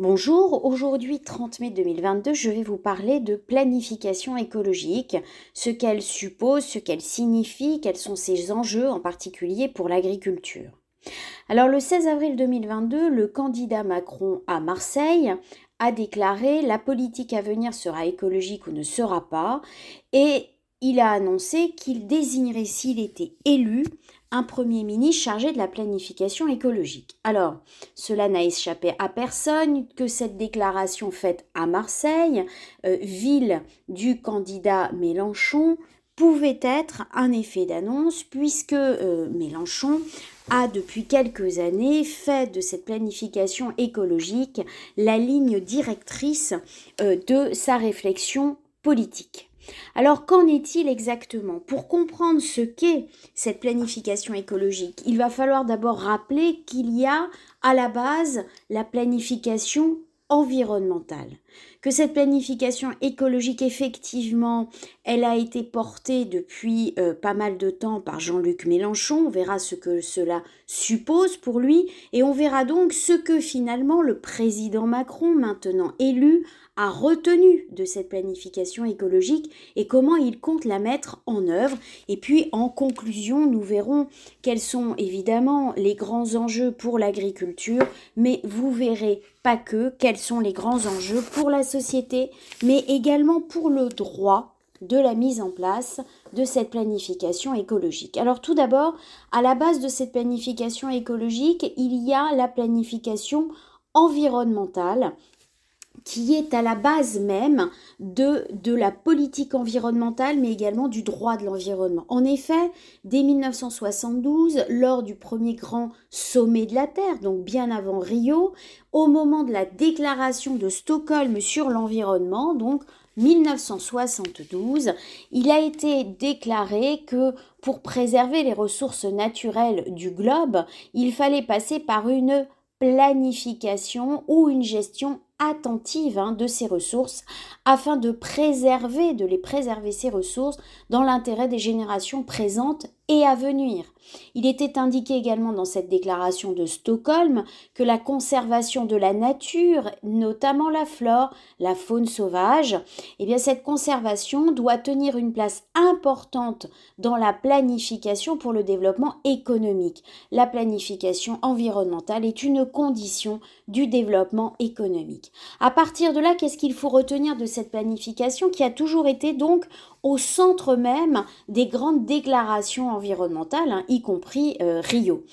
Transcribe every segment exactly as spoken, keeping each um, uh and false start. Bonjour, aujourd'hui trente mai deux mille vingt-deux, je vais vous parler de planification écologique, ce qu'elle suppose, ce qu'elle signifie, quels sont ses enjeux en particulier pour l'agriculture. Alors le seize avril deux mille vingt-deux, le candidat Macron à Marseille a déclaré « La politique à venir sera écologique ou ne sera pas » et il a annoncé qu'il désignerait, s'il était élu, un Premier ministre chargé de la planification écologique. Alors, cela n'a échappé à personne que cette déclaration faite à Marseille, euh, ville du candidat Mélenchon, pouvait être un effet d'annonce puisque euh, Mélenchon a depuis quelques années fait de cette planification écologique la ligne directrice euh, de sa réflexion politique. Alors, qu'en est-il exactement? Pour comprendre ce qu'est cette planification écologique, il va falloir d'abord rappeler qu'il y a à la base la planification environnementale. Que cette planification écologique, effectivement, elle a été portée depuis euh, pas mal de temps par Jean-Luc Mélenchon. On verra ce que cela suppose pour lui et on verra donc ce que finalement le président Macron, maintenant élu, a retenu de cette planification écologique et comment il compte la mettre en œuvre. Et puis en conclusion, nous verrons quels sont évidemment les grands enjeux pour l'agriculture, mais vous verrez pas que quels sont les grands enjeux pour la société, mais également pour le droit de la mise en place de cette planification écologique. Alors tout d'abord, à la base de cette planification écologique, il y a la planification environnementale, qui est à la base même de, de la politique environnementale, mais également du droit de l'environnement. En effet, dès mille neuf cent soixante-douze, lors du premier grand sommet de la Terre, donc bien avant Rio, au moment de la déclaration de Stockholm sur l'environnement, donc mille neuf cent soixante-douze, il a été déclaré que pour préserver les ressources naturelles du globe, il fallait passer par une planification ou une gestion attentive hein, de ces ressources afin de préserver, de les préserver ces ressources dans l'intérêt des générations présentes et à venir. Il était indiqué également dans cette déclaration de Stockholm que la conservation de la nature, notamment la flore, la faune sauvage, eh bien cette conservation doit tenir une place importante dans la planification pour le développement économique. La planification environnementale est une condition du développement économique. À partir de là, qu'est-ce qu'il faut retenir de cette planification qui a toujours été donc au centre même des grandes déclarations environnementales, hein, y compris euh, Rio.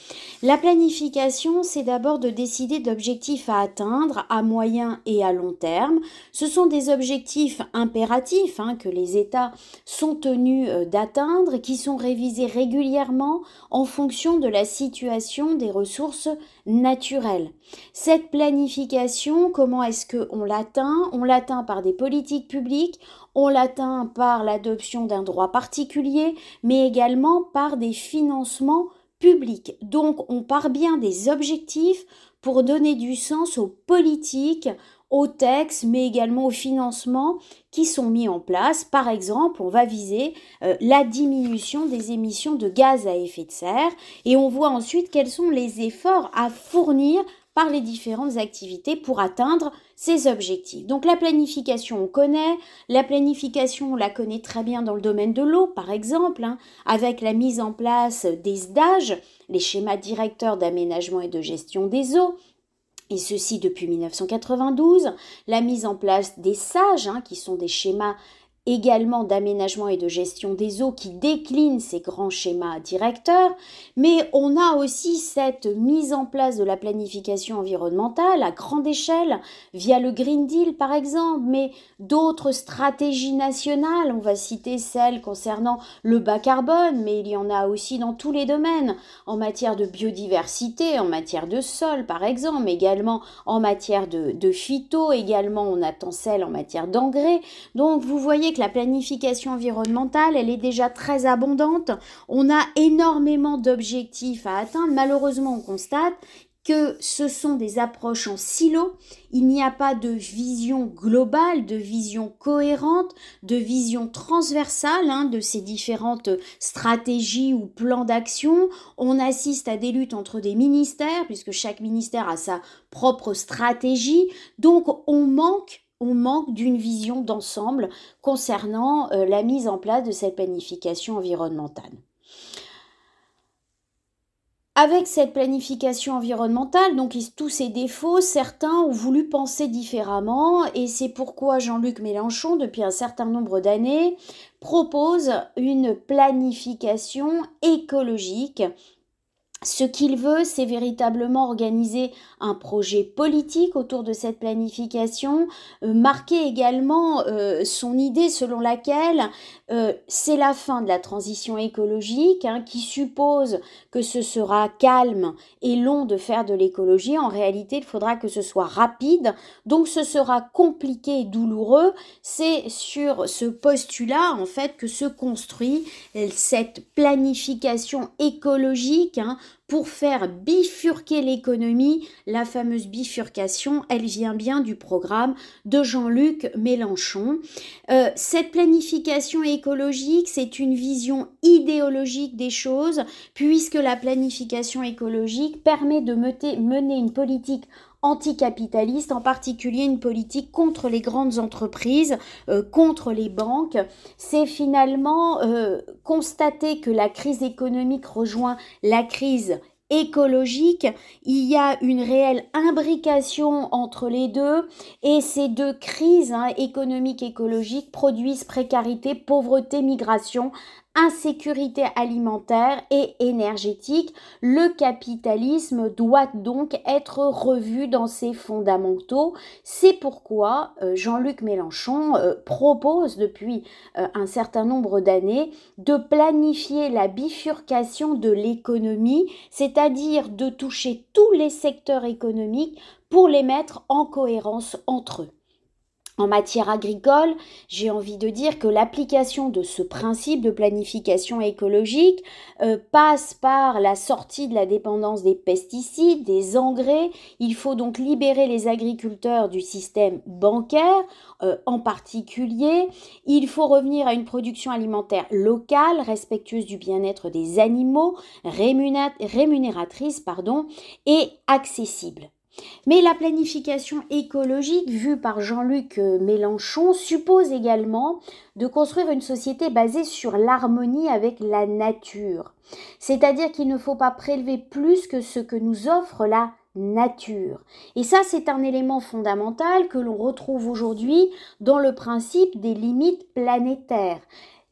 La planification, c'est d'abord de décider d'objectifs à atteindre à moyen et à long terme. Ce sont des objectifs impératifs hein, que les États sont tenus euh, d'atteindre, qui sont révisés régulièrement en fonction de la situation des ressources naturelles. Cette planification, comment est-ce qu'on l'atteint? On l'atteint par des politiques publiques, on l'atteint par l'adoption d'un droit particulier, mais également par des financements publics. Donc, on part bien des objectifs pour donner du sens aux politiques, aux textes, mais également aux financements qui sont mis en place. Par exemple, on va viser euh, la diminution des émissions de gaz à effet de serre et on voit ensuite quels sont les efforts à fournir par les différentes activités pour atteindre ces objectifs. Donc la planification, on connaît. La planification, on la connaît très bien dans le domaine de l'eau, par exemple, hein, avec la mise en place des SDAGE, les schémas directeurs d'aménagement et de gestion des eaux, et ceci depuis mille neuf cent quatre-vingt-douze. La mise en place des SAGE, hein, qui sont des schémas également d'aménagement et de gestion des eaux qui déclinent ces grands schémas directeurs, mais on a aussi cette mise en place de la planification environnementale à grande échelle via le Green Deal par exemple, mais d'autres stratégies nationales, on va citer celles concernant le bas carbone, mais il y en a aussi dans tous les domaines, en matière de biodiversité, en matière de sol par exemple, mais également en matière de, de phyto, également on attend celle en matière d'engrais, donc vous voyez que la planification environnementale, elle est déjà très abondante. On a énormément d'objectifs à atteindre. Malheureusement, on constate que ce sont des approches en silo, il n'y a pas de vision globale, de vision cohérente, de vision transversale hein, de ces différentes stratégies ou plans d'action. On assiste à des luttes entre des ministères, puisque chaque ministère a sa propre stratégie, donc on manque On manque d'une vision d'ensemble concernant euh, la mise en place de cette planification environnementale. Avec cette planification environnementale, donc tous ces défauts, certains ont voulu penser différemment et c'est pourquoi Jean-Luc Mélenchon, depuis un certain nombre d'années, propose une planification écologique. Ce qu'il veut, c'est véritablement organiser un projet politique autour de cette planification, marquer également euh, son idée selon laquelle euh, c'est la fin de la transition écologique, hein, qui suppose que ce sera calme et long de faire de l'écologie. En réalité, il faudra que ce soit rapide, donc ce sera compliqué et douloureux. C'est sur ce postulat, en fait, que se construit cette planification écologique, hein, pour faire bifurquer l'économie. La fameuse bifurcation, elle vient bien du programme de Jean-Luc Mélenchon. Euh, cette planification écologique, c'est une vision idéologique des choses, puisque la planification écologique permet de mener une politique anticapitaliste, en particulier une politique contre les grandes entreprises, euh, contre les banques. C'est finalement euh, constater que la crise économique rejoint la crise écologique. Il y a une réelle imbrication entre les deux et ces deux crises hein, économiques et écologiques produisent précarité, pauvreté, migration, insécurité alimentaire et énergétique. Le capitalisme doit donc être revu dans ses fondamentaux. C'est pourquoi euh, Jean-Luc Mélenchon euh, propose depuis euh, un certain nombre d'années de planifier la bifurcation de l'économie, c'est-à-dire de toucher tous les secteurs économiques pour les mettre en cohérence entre eux. En matière agricole, j'ai envie de dire que l'application de ce principe de planification écologique euh, passe par la sortie de la dépendance des pesticides, des engrais. Il faut donc libérer les agriculteurs du système bancaire euh, en particulier. Il faut revenir à une production alimentaire locale, respectueuse du bien-être des animaux, rémunérat- rémunératrice pardon, et accessible. Mais la planification écologique vue par Jean-Luc Mélenchon suppose également de construire une société basée sur l'harmonie avec la nature. C'est-à-dire qu'il ne faut pas prélever plus que ce que nous offre la nature. Et ça, c'est un élément fondamental que l'on retrouve aujourd'hui dans le principe des limites planétaires.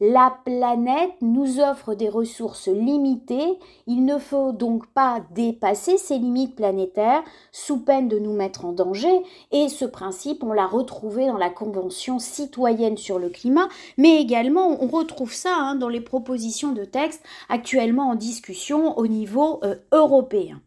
La planète nous offre des ressources limitées, il ne faut donc pas dépasser ces limites planétaires sous peine de nous mettre en danger. Et ce principe, on l'a retrouvé dans la Convention citoyenne sur le climat, mais également on retrouve ça hein, dans les propositions de textes actuellement en discussion au niveau euh, européen.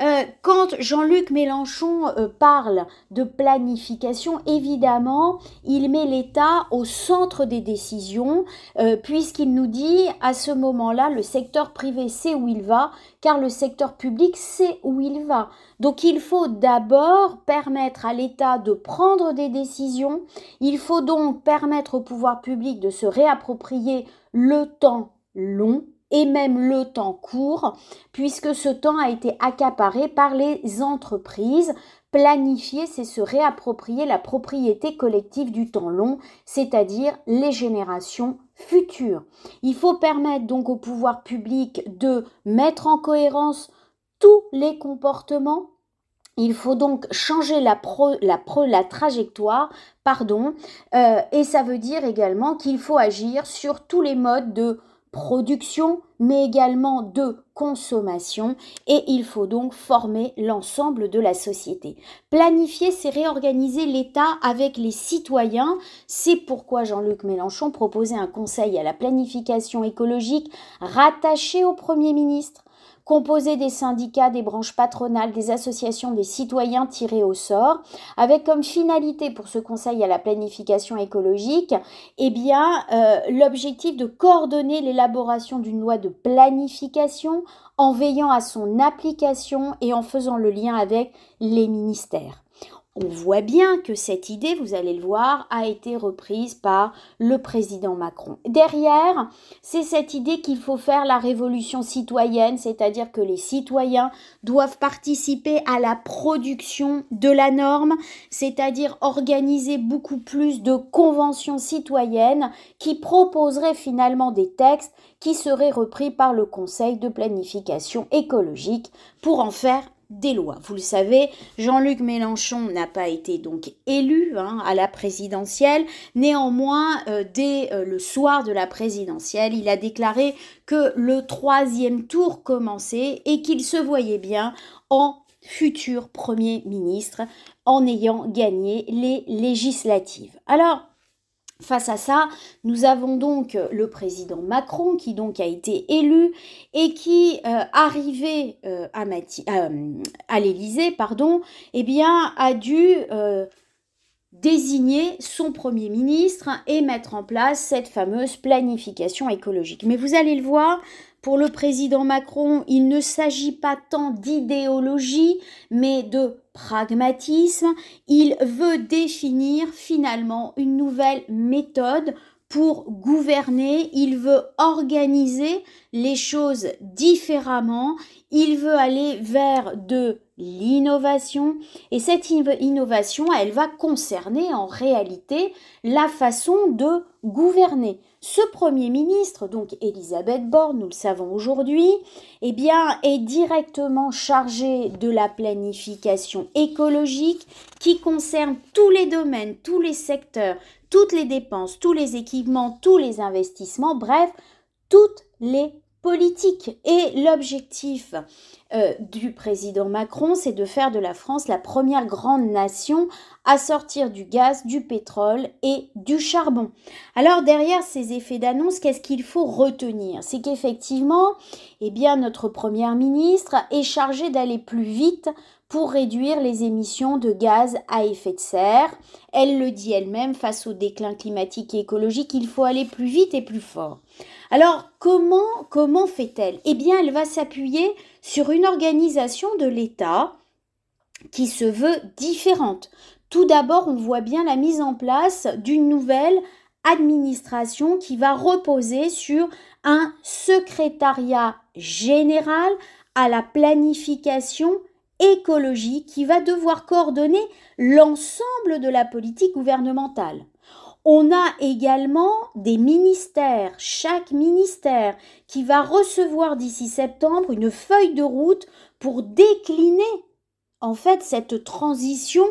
Euh, quand Jean-Luc Mélenchon euh, parle de planification, évidemment, il met l'État au centre des décisions, euh, puisqu'il nous dit à ce moment-là, le secteur privé sait où il va, car le secteur public sait où il va. Donc il faut d'abord permettre à l'État de prendre des décisions, il faut donc permettre au pouvoir public de se réapproprier le temps long, et même le temps court, puisque ce temps a été accaparé par les entreprises. Planifier, c'est se réapproprier la propriété collective du temps long, c'est-à-dire les générations futures. Il faut permettre donc au pouvoir public de mettre en cohérence tous les comportements. Il faut donc changer la, pro, la, pro, la trajectoire, pardon, euh, et ça veut dire également qu'il faut agir sur tous les modes de production, mais également de consommation, et il faut donc former l'ensemble de la société. Planifier, c'est réorganiser l'État avec les citoyens. C'est pourquoi Jean-Luc Mélenchon proposait un conseil à la planification écologique rattaché au Premier ministre. composé des syndicats, des branches patronales, des associations, des citoyens tirés au sort, avec comme finalité pour ce conseil à la planification écologique, eh bien, euh, l'objectif de coordonner l'élaboration d'une loi de planification en veillant à son application et en faisant le lien avec les ministères. On voit bien que cette idée, vous allez le voir, a été reprise par le président Macron. Derrière, c'est cette idée qu'il faut faire la révolution citoyenne, c'est-à-dire que les citoyens doivent participer à la production de la norme, c'est-à-dire organiser beaucoup plus de conventions citoyennes qui proposeraient finalement des textes qui seraient repris par le Conseil de planification écologique pour en faire des lois. Vous le savez, Jean-Luc Mélenchon n'a pas été donc élu hein, à la présidentielle. Néanmoins, euh, dès euh, le soir de la présidentielle, il a déclaré que le troisième tour commençait et qu'il se voyait bien en futur Premier ministre en ayant gagné les législatives. Alors, face à ça, nous avons donc le président Macron qui donc a été élu et qui, euh, arrivé euh, à, Mati- euh, à l'Élysée, pardon, eh bien, a dû euh, désigner son Premier ministre et mettre en place cette fameuse planification écologique. Mais vous allez le voir, pour le président Macron, il ne s'agit pas tant d'idéologie, mais de pragmatisme. Il veut définir finalement une nouvelle méthode pour gouverner. Il veut organiser les choses différemment. Il veut aller vers de l'innovation. Et cette innovation, elle va concerner en réalité la façon de gouverner. Ce Premier ministre, donc Elisabeth Borne, nous le savons aujourd'hui, eh bien, est directement chargée de la planification écologique qui concerne tous les domaines, tous les secteurs, toutes les dépenses, tous les équipements, tous les investissements, bref, toutes les politique. Et l'objectif euh, du président Macron, c'est de faire de la France la première grande nation à sortir du gaz, du pétrole et du charbon. Alors derrière ces effets d'annonce, qu'est-ce qu'il faut retenir ? C'est qu'effectivement, eh bien, notre première ministre est chargée d'aller plus vite pour réduire les émissions de gaz à effet de serre. Elle le dit elle-même, face au déclin climatique et écologique, il faut aller plus vite et plus fort. Alors, comment, comment fait-elle ? Eh bien, elle va s'appuyer sur une organisation de l'État qui se veut différente. Tout d'abord, on voit bien la mise en place d'une nouvelle administration qui va reposer sur un secrétariat général à la planification écologie qui va devoir coordonner l'ensemble de la politique gouvernementale. On a également des ministères, chaque ministère qui va recevoir d'ici septembre une feuille de route pour décliner en fait cette transition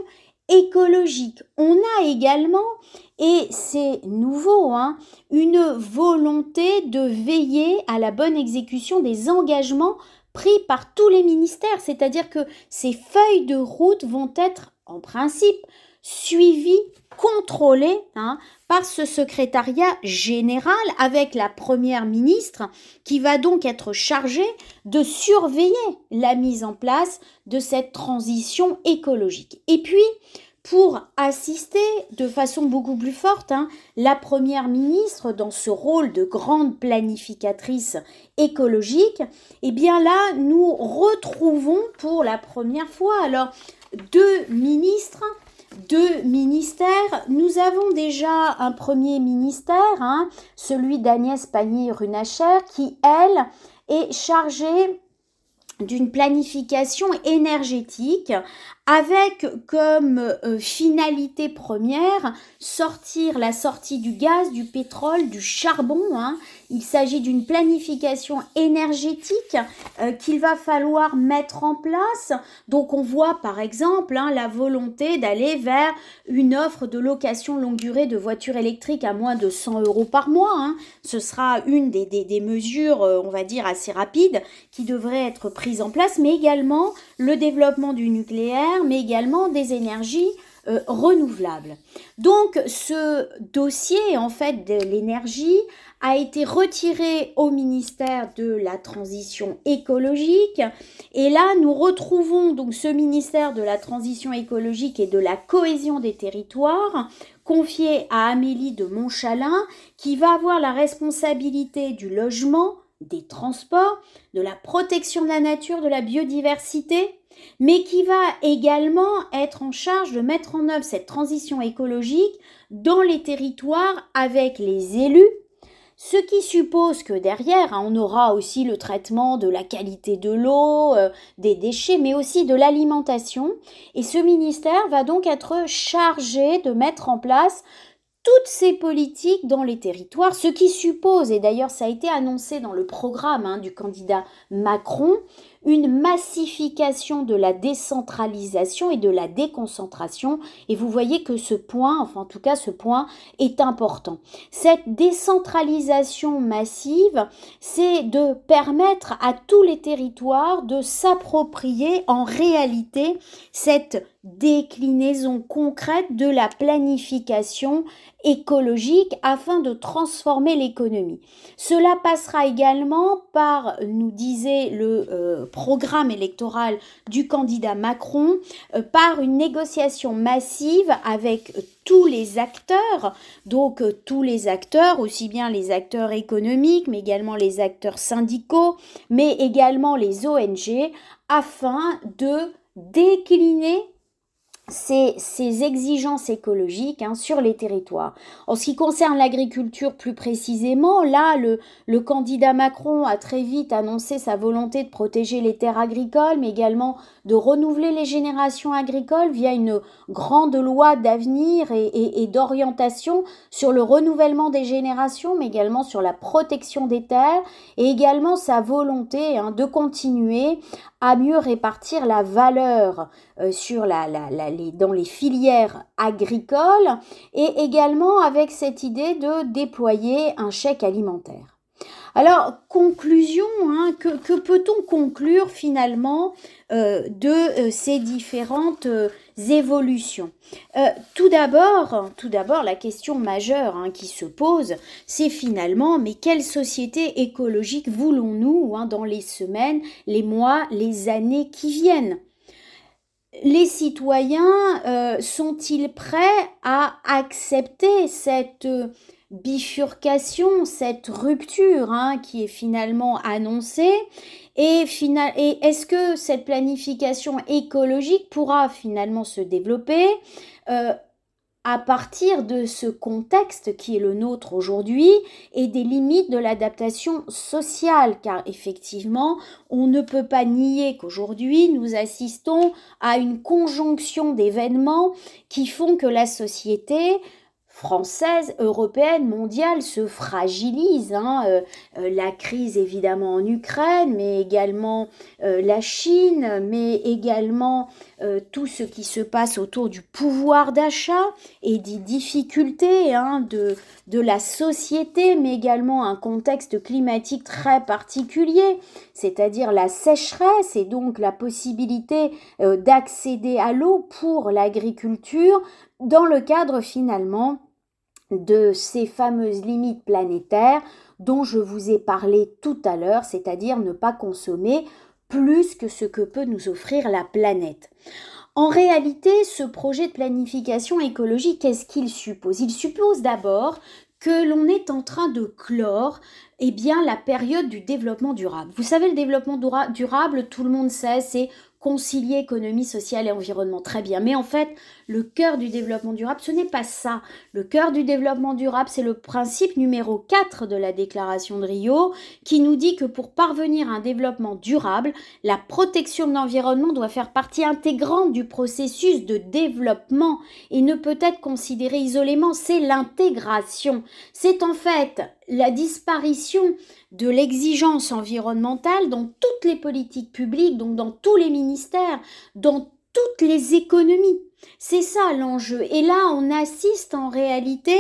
écologique. On a également, et c'est nouveau, hein, une volonté de veiller à la bonne exécution des engagements pris par tous les ministères, c'est-à-dire que ces feuilles de route vont être, en principe, suivies, contrôlées hein, par ce secrétariat général avec la première ministre qui va donc être chargée de surveiller la mise en place de cette transition écologique. Et puis, pour assister de façon beaucoup plus forte, hein, la première ministre dans ce rôle de grande planificatrice écologique, eh bien là, nous retrouvons pour la première fois, alors, deux ministres, deux ministères. Nous avons déjà un premier ministère, hein, celui d'Agnès Pannier-Runacher, qui, elle, est chargée d'une planification énergétique avec comme euh, finalité première sortir la sortie du gaz, du pétrole, du charbon. Hein. Il s'agit d'une planification énergétique euh, qu'il va falloir mettre en place. Donc on voit par exemple hein, la volonté d'aller vers une offre de location longue durée de voitures électriques à moins de cent euros par mois. Hein. Ce sera une des, des, des mesures, euh, on va dire, assez rapides qui devraient être prises en place, mais également le développement du nucléaire, mais également des énergies euh, renouvelables. Donc ce dossier en fait de l'énergie a été retiré au ministère de la Transition écologique, et là nous retrouvons donc ce ministère de la Transition écologique et de la cohésion des territoires confié à Amélie de Montchalin, qui va avoir la responsabilité du logement, des transports, de la protection de la nature, de la biodiversité, mais qui va également être en charge de mettre en œuvre cette transition écologique dans les territoires avec les élus, ce qui suppose que derrière, on aura aussi le traitement de la qualité de l'eau, euh, des déchets, mais aussi de l'alimentation. Et ce ministère va donc être chargé de mettre en place toutes ces politiques dans les territoires, ce qui suppose, et d'ailleurs ça a été annoncé dans le programme hein, du candidat Macron, une massification de la décentralisation et de la déconcentration. Et vous voyez que ce point, enfin en tout cas ce point est important. Cette décentralisation massive, c'est de permettre à tous les territoires de s'approprier en réalité cette déclinaison concrète de la planification écologique afin de transformer l'économie. Cela passera également par, nous disait le euh, programme électoral du candidat Macron, euh, par une négociation massive avec tous les acteurs, donc euh, tous les acteurs, aussi bien les acteurs économiques, mais également les acteurs syndicaux, mais également les O N G, afin de décliner Ces, ces exigences écologiques hein, sur les territoires. En ce qui concerne l'agriculture plus précisément, là, le, le candidat Macron a très vite annoncé sa volonté de protéger les terres agricoles, mais également de renouveler les générations agricoles via une grande loi d'avenir et, et, et d'orientation sur le renouvellement des générations, mais également sur la protection des terres, et également sa volonté hein, de continuer à mieux répartir la valeur euh, sur la, la, la Les, dans les filières agricoles, et également avec cette idée de déployer un chèque alimentaire. Alors, conclusion, hein, que, que peut-on conclure finalement euh, de euh, ces différentes euh, évolutions ? euh, tout d'abord, tout d'abord, la question majeure hein, qui se pose, c'est finalement, mais quelle société écologique voulons-nous hein, dans les semaines, les mois, les années qui viennent ? Les citoyens euh, sont-ils prêts à accepter cette bifurcation, cette rupture hein, qui est finalement annoncée ? Et, final, et est-ce que cette planification écologique pourra finalement se développer euh, à partir de ce contexte qui est le nôtre aujourd'hui et des limites de l'adaptation sociale, car effectivement, on ne peut pas nier qu'aujourd'hui, nous assistons à une conjonction d'événements qui font que la société française, européenne, mondiale se fragilise. Hein. Euh, euh, la crise évidemment en Ukraine, mais également euh, la Chine, mais également euh, tout ce qui se passe autour du pouvoir d'achat et des difficultés hein, de, de la société, mais également un contexte climatique très particulier, c'est-à-dire la sécheresse et donc la possibilité euh, d'accéder à l'eau pour l'agriculture, dans le cadre finalement de ces fameuses limites planétaires dont je vous ai parlé tout à l'heure, c'est-à-dire ne pas consommer plus que ce que peut nous offrir la planète. En réalité, ce projet de planification écologique, qu'est-ce qu'il suppose ? Il suppose d'abord que l'on est en train de clore eh bien, la période du développement durable. Vous savez, le développement dura- durable, tout le monde sait, c'est concilier économie, sociale et environnement. Très bien. Mais en fait, le cœur du développement durable, ce n'est pas ça. Le cœur du développement durable, c'est le principe numéro quatre de la déclaration de Rio qui nous dit que pour parvenir à un développement durable, la protection de l'environnement doit faire partie intégrante du processus de développement et ne peut être considérée isolément. C'est l'intégration. C'est en fait la disparition de l'exigence environnementale dans toutes les politiques publiques, donc dans tous les ministères, dans toutes les économies. C'est ça l'enjeu. Et là, on assiste en réalité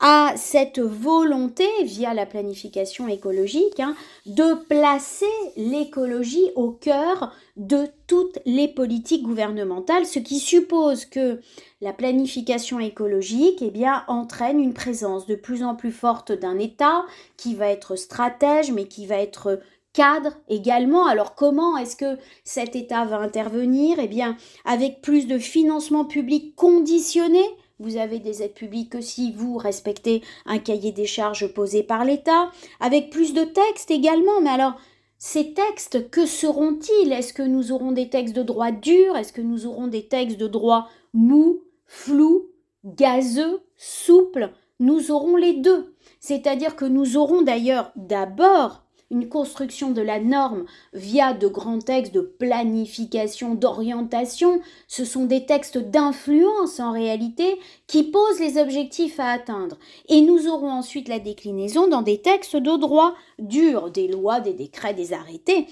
à cette volonté, via la planification écologique, hein, de placer l'écologie au cœur de toutes les politiques gouvernementales, ce qui suppose que la planification écologique, eh bien, entraîne une présence de plus en plus forte d'un État qui va être stratège, mais qui va être cadre également. Alors comment est-ce que cet État va intervenir? Eh bien, avec plus de financement public conditionné. Vous avez des aides publiques que si vous respectez un cahier des charges posé par l'État, avec plus de textes également. Mais alors, ces textes, que seront-ils? Est-ce que nous aurons des textes de droit dur? Est-ce que nous aurons des textes de droit mou, flou, gazeux, souple? Nous aurons les deux. C'est-à-dire que nous aurons d'ailleurs d'abord une construction de la norme via de grands textes de planification, d'orientation. Ce sont des textes d'influence en réalité qui posent les objectifs à atteindre. Et nous aurons ensuite la déclinaison dans des textes de droit dur, des lois, des décrets, des arrêtés.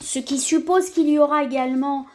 Ce qui suppose qu'il y aura également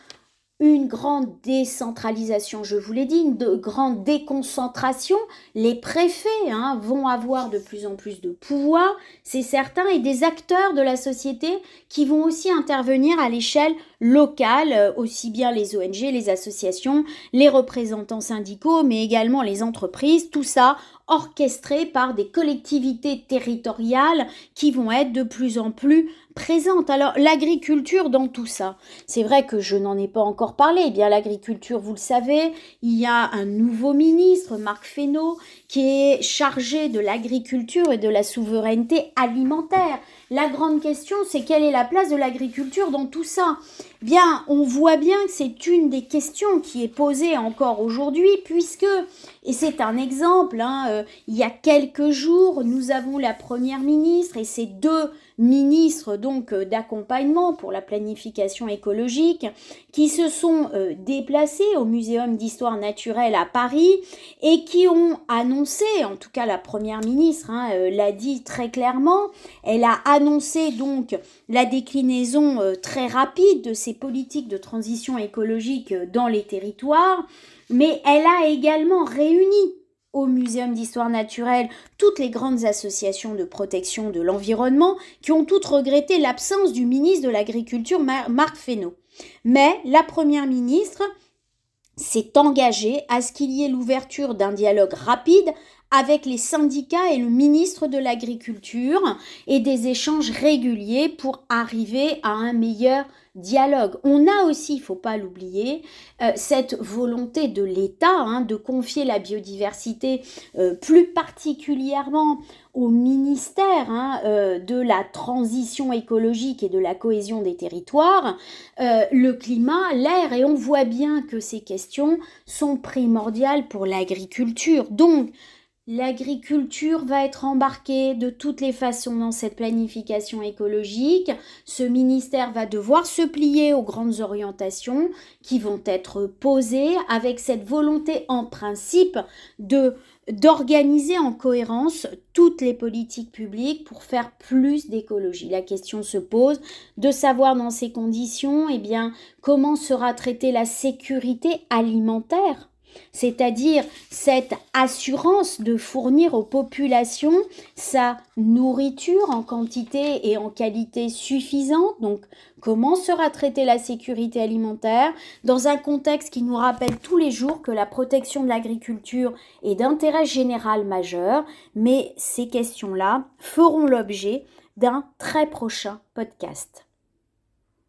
une grande décentralisation, je vous l'ai dit, une de grande déconcentration. Les préfets hein, vont avoir de plus en plus de pouvoir, c'est certain, et des acteurs de la société qui vont aussi intervenir à l'échelle locale, aussi bien les O N G, les associations, les représentants syndicaux, mais également les entreprises, tout ça orchestré par des collectivités territoriales qui vont être de plus en plus présente. Alors, l'agriculture dans tout ça, c'est vrai que je n'en ai pas encore parlé. Eh bien, l'agriculture, vous le savez, il y a un nouveau ministre, Marc Fesneau, qui est chargé de l'agriculture et de la souveraineté alimentaire. La grande question, c'est quelle est la place de l'agriculture dans tout ça? Eh bien, on voit bien que c'est une des questions qui est posée encore aujourd'hui, puisque, et c'est un exemple, hein, euh, il y a quelques jours, nous avons la première ministre et ses deux ministres donc d'accompagnement pour la planification écologique qui se sont euh, déplacés au Muséum d'histoire naturelle à Paris et qui ont annoncé, en tout cas la première ministre hein, euh, l'a dit très clairement, elle a annoncé donc la déclinaison euh, très rapide de ces politiques de transition écologique euh, dans les territoires, mais elle a également réuni au Muséum d'histoire naturelle toutes les grandes associations de protection de l'environnement qui ont toutes regretté l'absence du ministre de l'Agriculture, Marc Fesneau. Mais la première ministre s'est engagée à ce qu'il y ait l'ouverture d'un dialogue rapide avec les syndicats et le ministre de l'Agriculture et des échanges réguliers pour arriver à un meilleur dialogue. On a aussi, il ne faut pas l'oublier, euh, cette volonté de l'État hein, de confier la biodiversité euh, plus particulièrement au ministère hein, euh, de la transition écologique et de la cohésion des territoires, euh, le climat, l'air, et on voit bien que ces questions sont primordiales pour l'agriculture. Donc, l'agriculture va être embarquée de toutes les façons dans cette planification écologique. Ce ministère va devoir se plier aux grandes orientations qui vont être posées avec cette volonté en principe de, d'organiser en cohérence toutes les politiques publiques pour faire plus d'écologie. La question se pose de savoir dans ces conditions, eh bien, comment sera traitée la sécurité alimentaire? C'est-à-dire cette assurance de fournir aux populations sa nourriture en quantité et en qualité suffisante. Donc, comment sera traitée la sécurité alimentaire dans un contexte qui nous rappelle tous les jours que la protection de l'agriculture est d'intérêt général majeur, mais ces questions-là feront l'objet d'un très prochain podcast.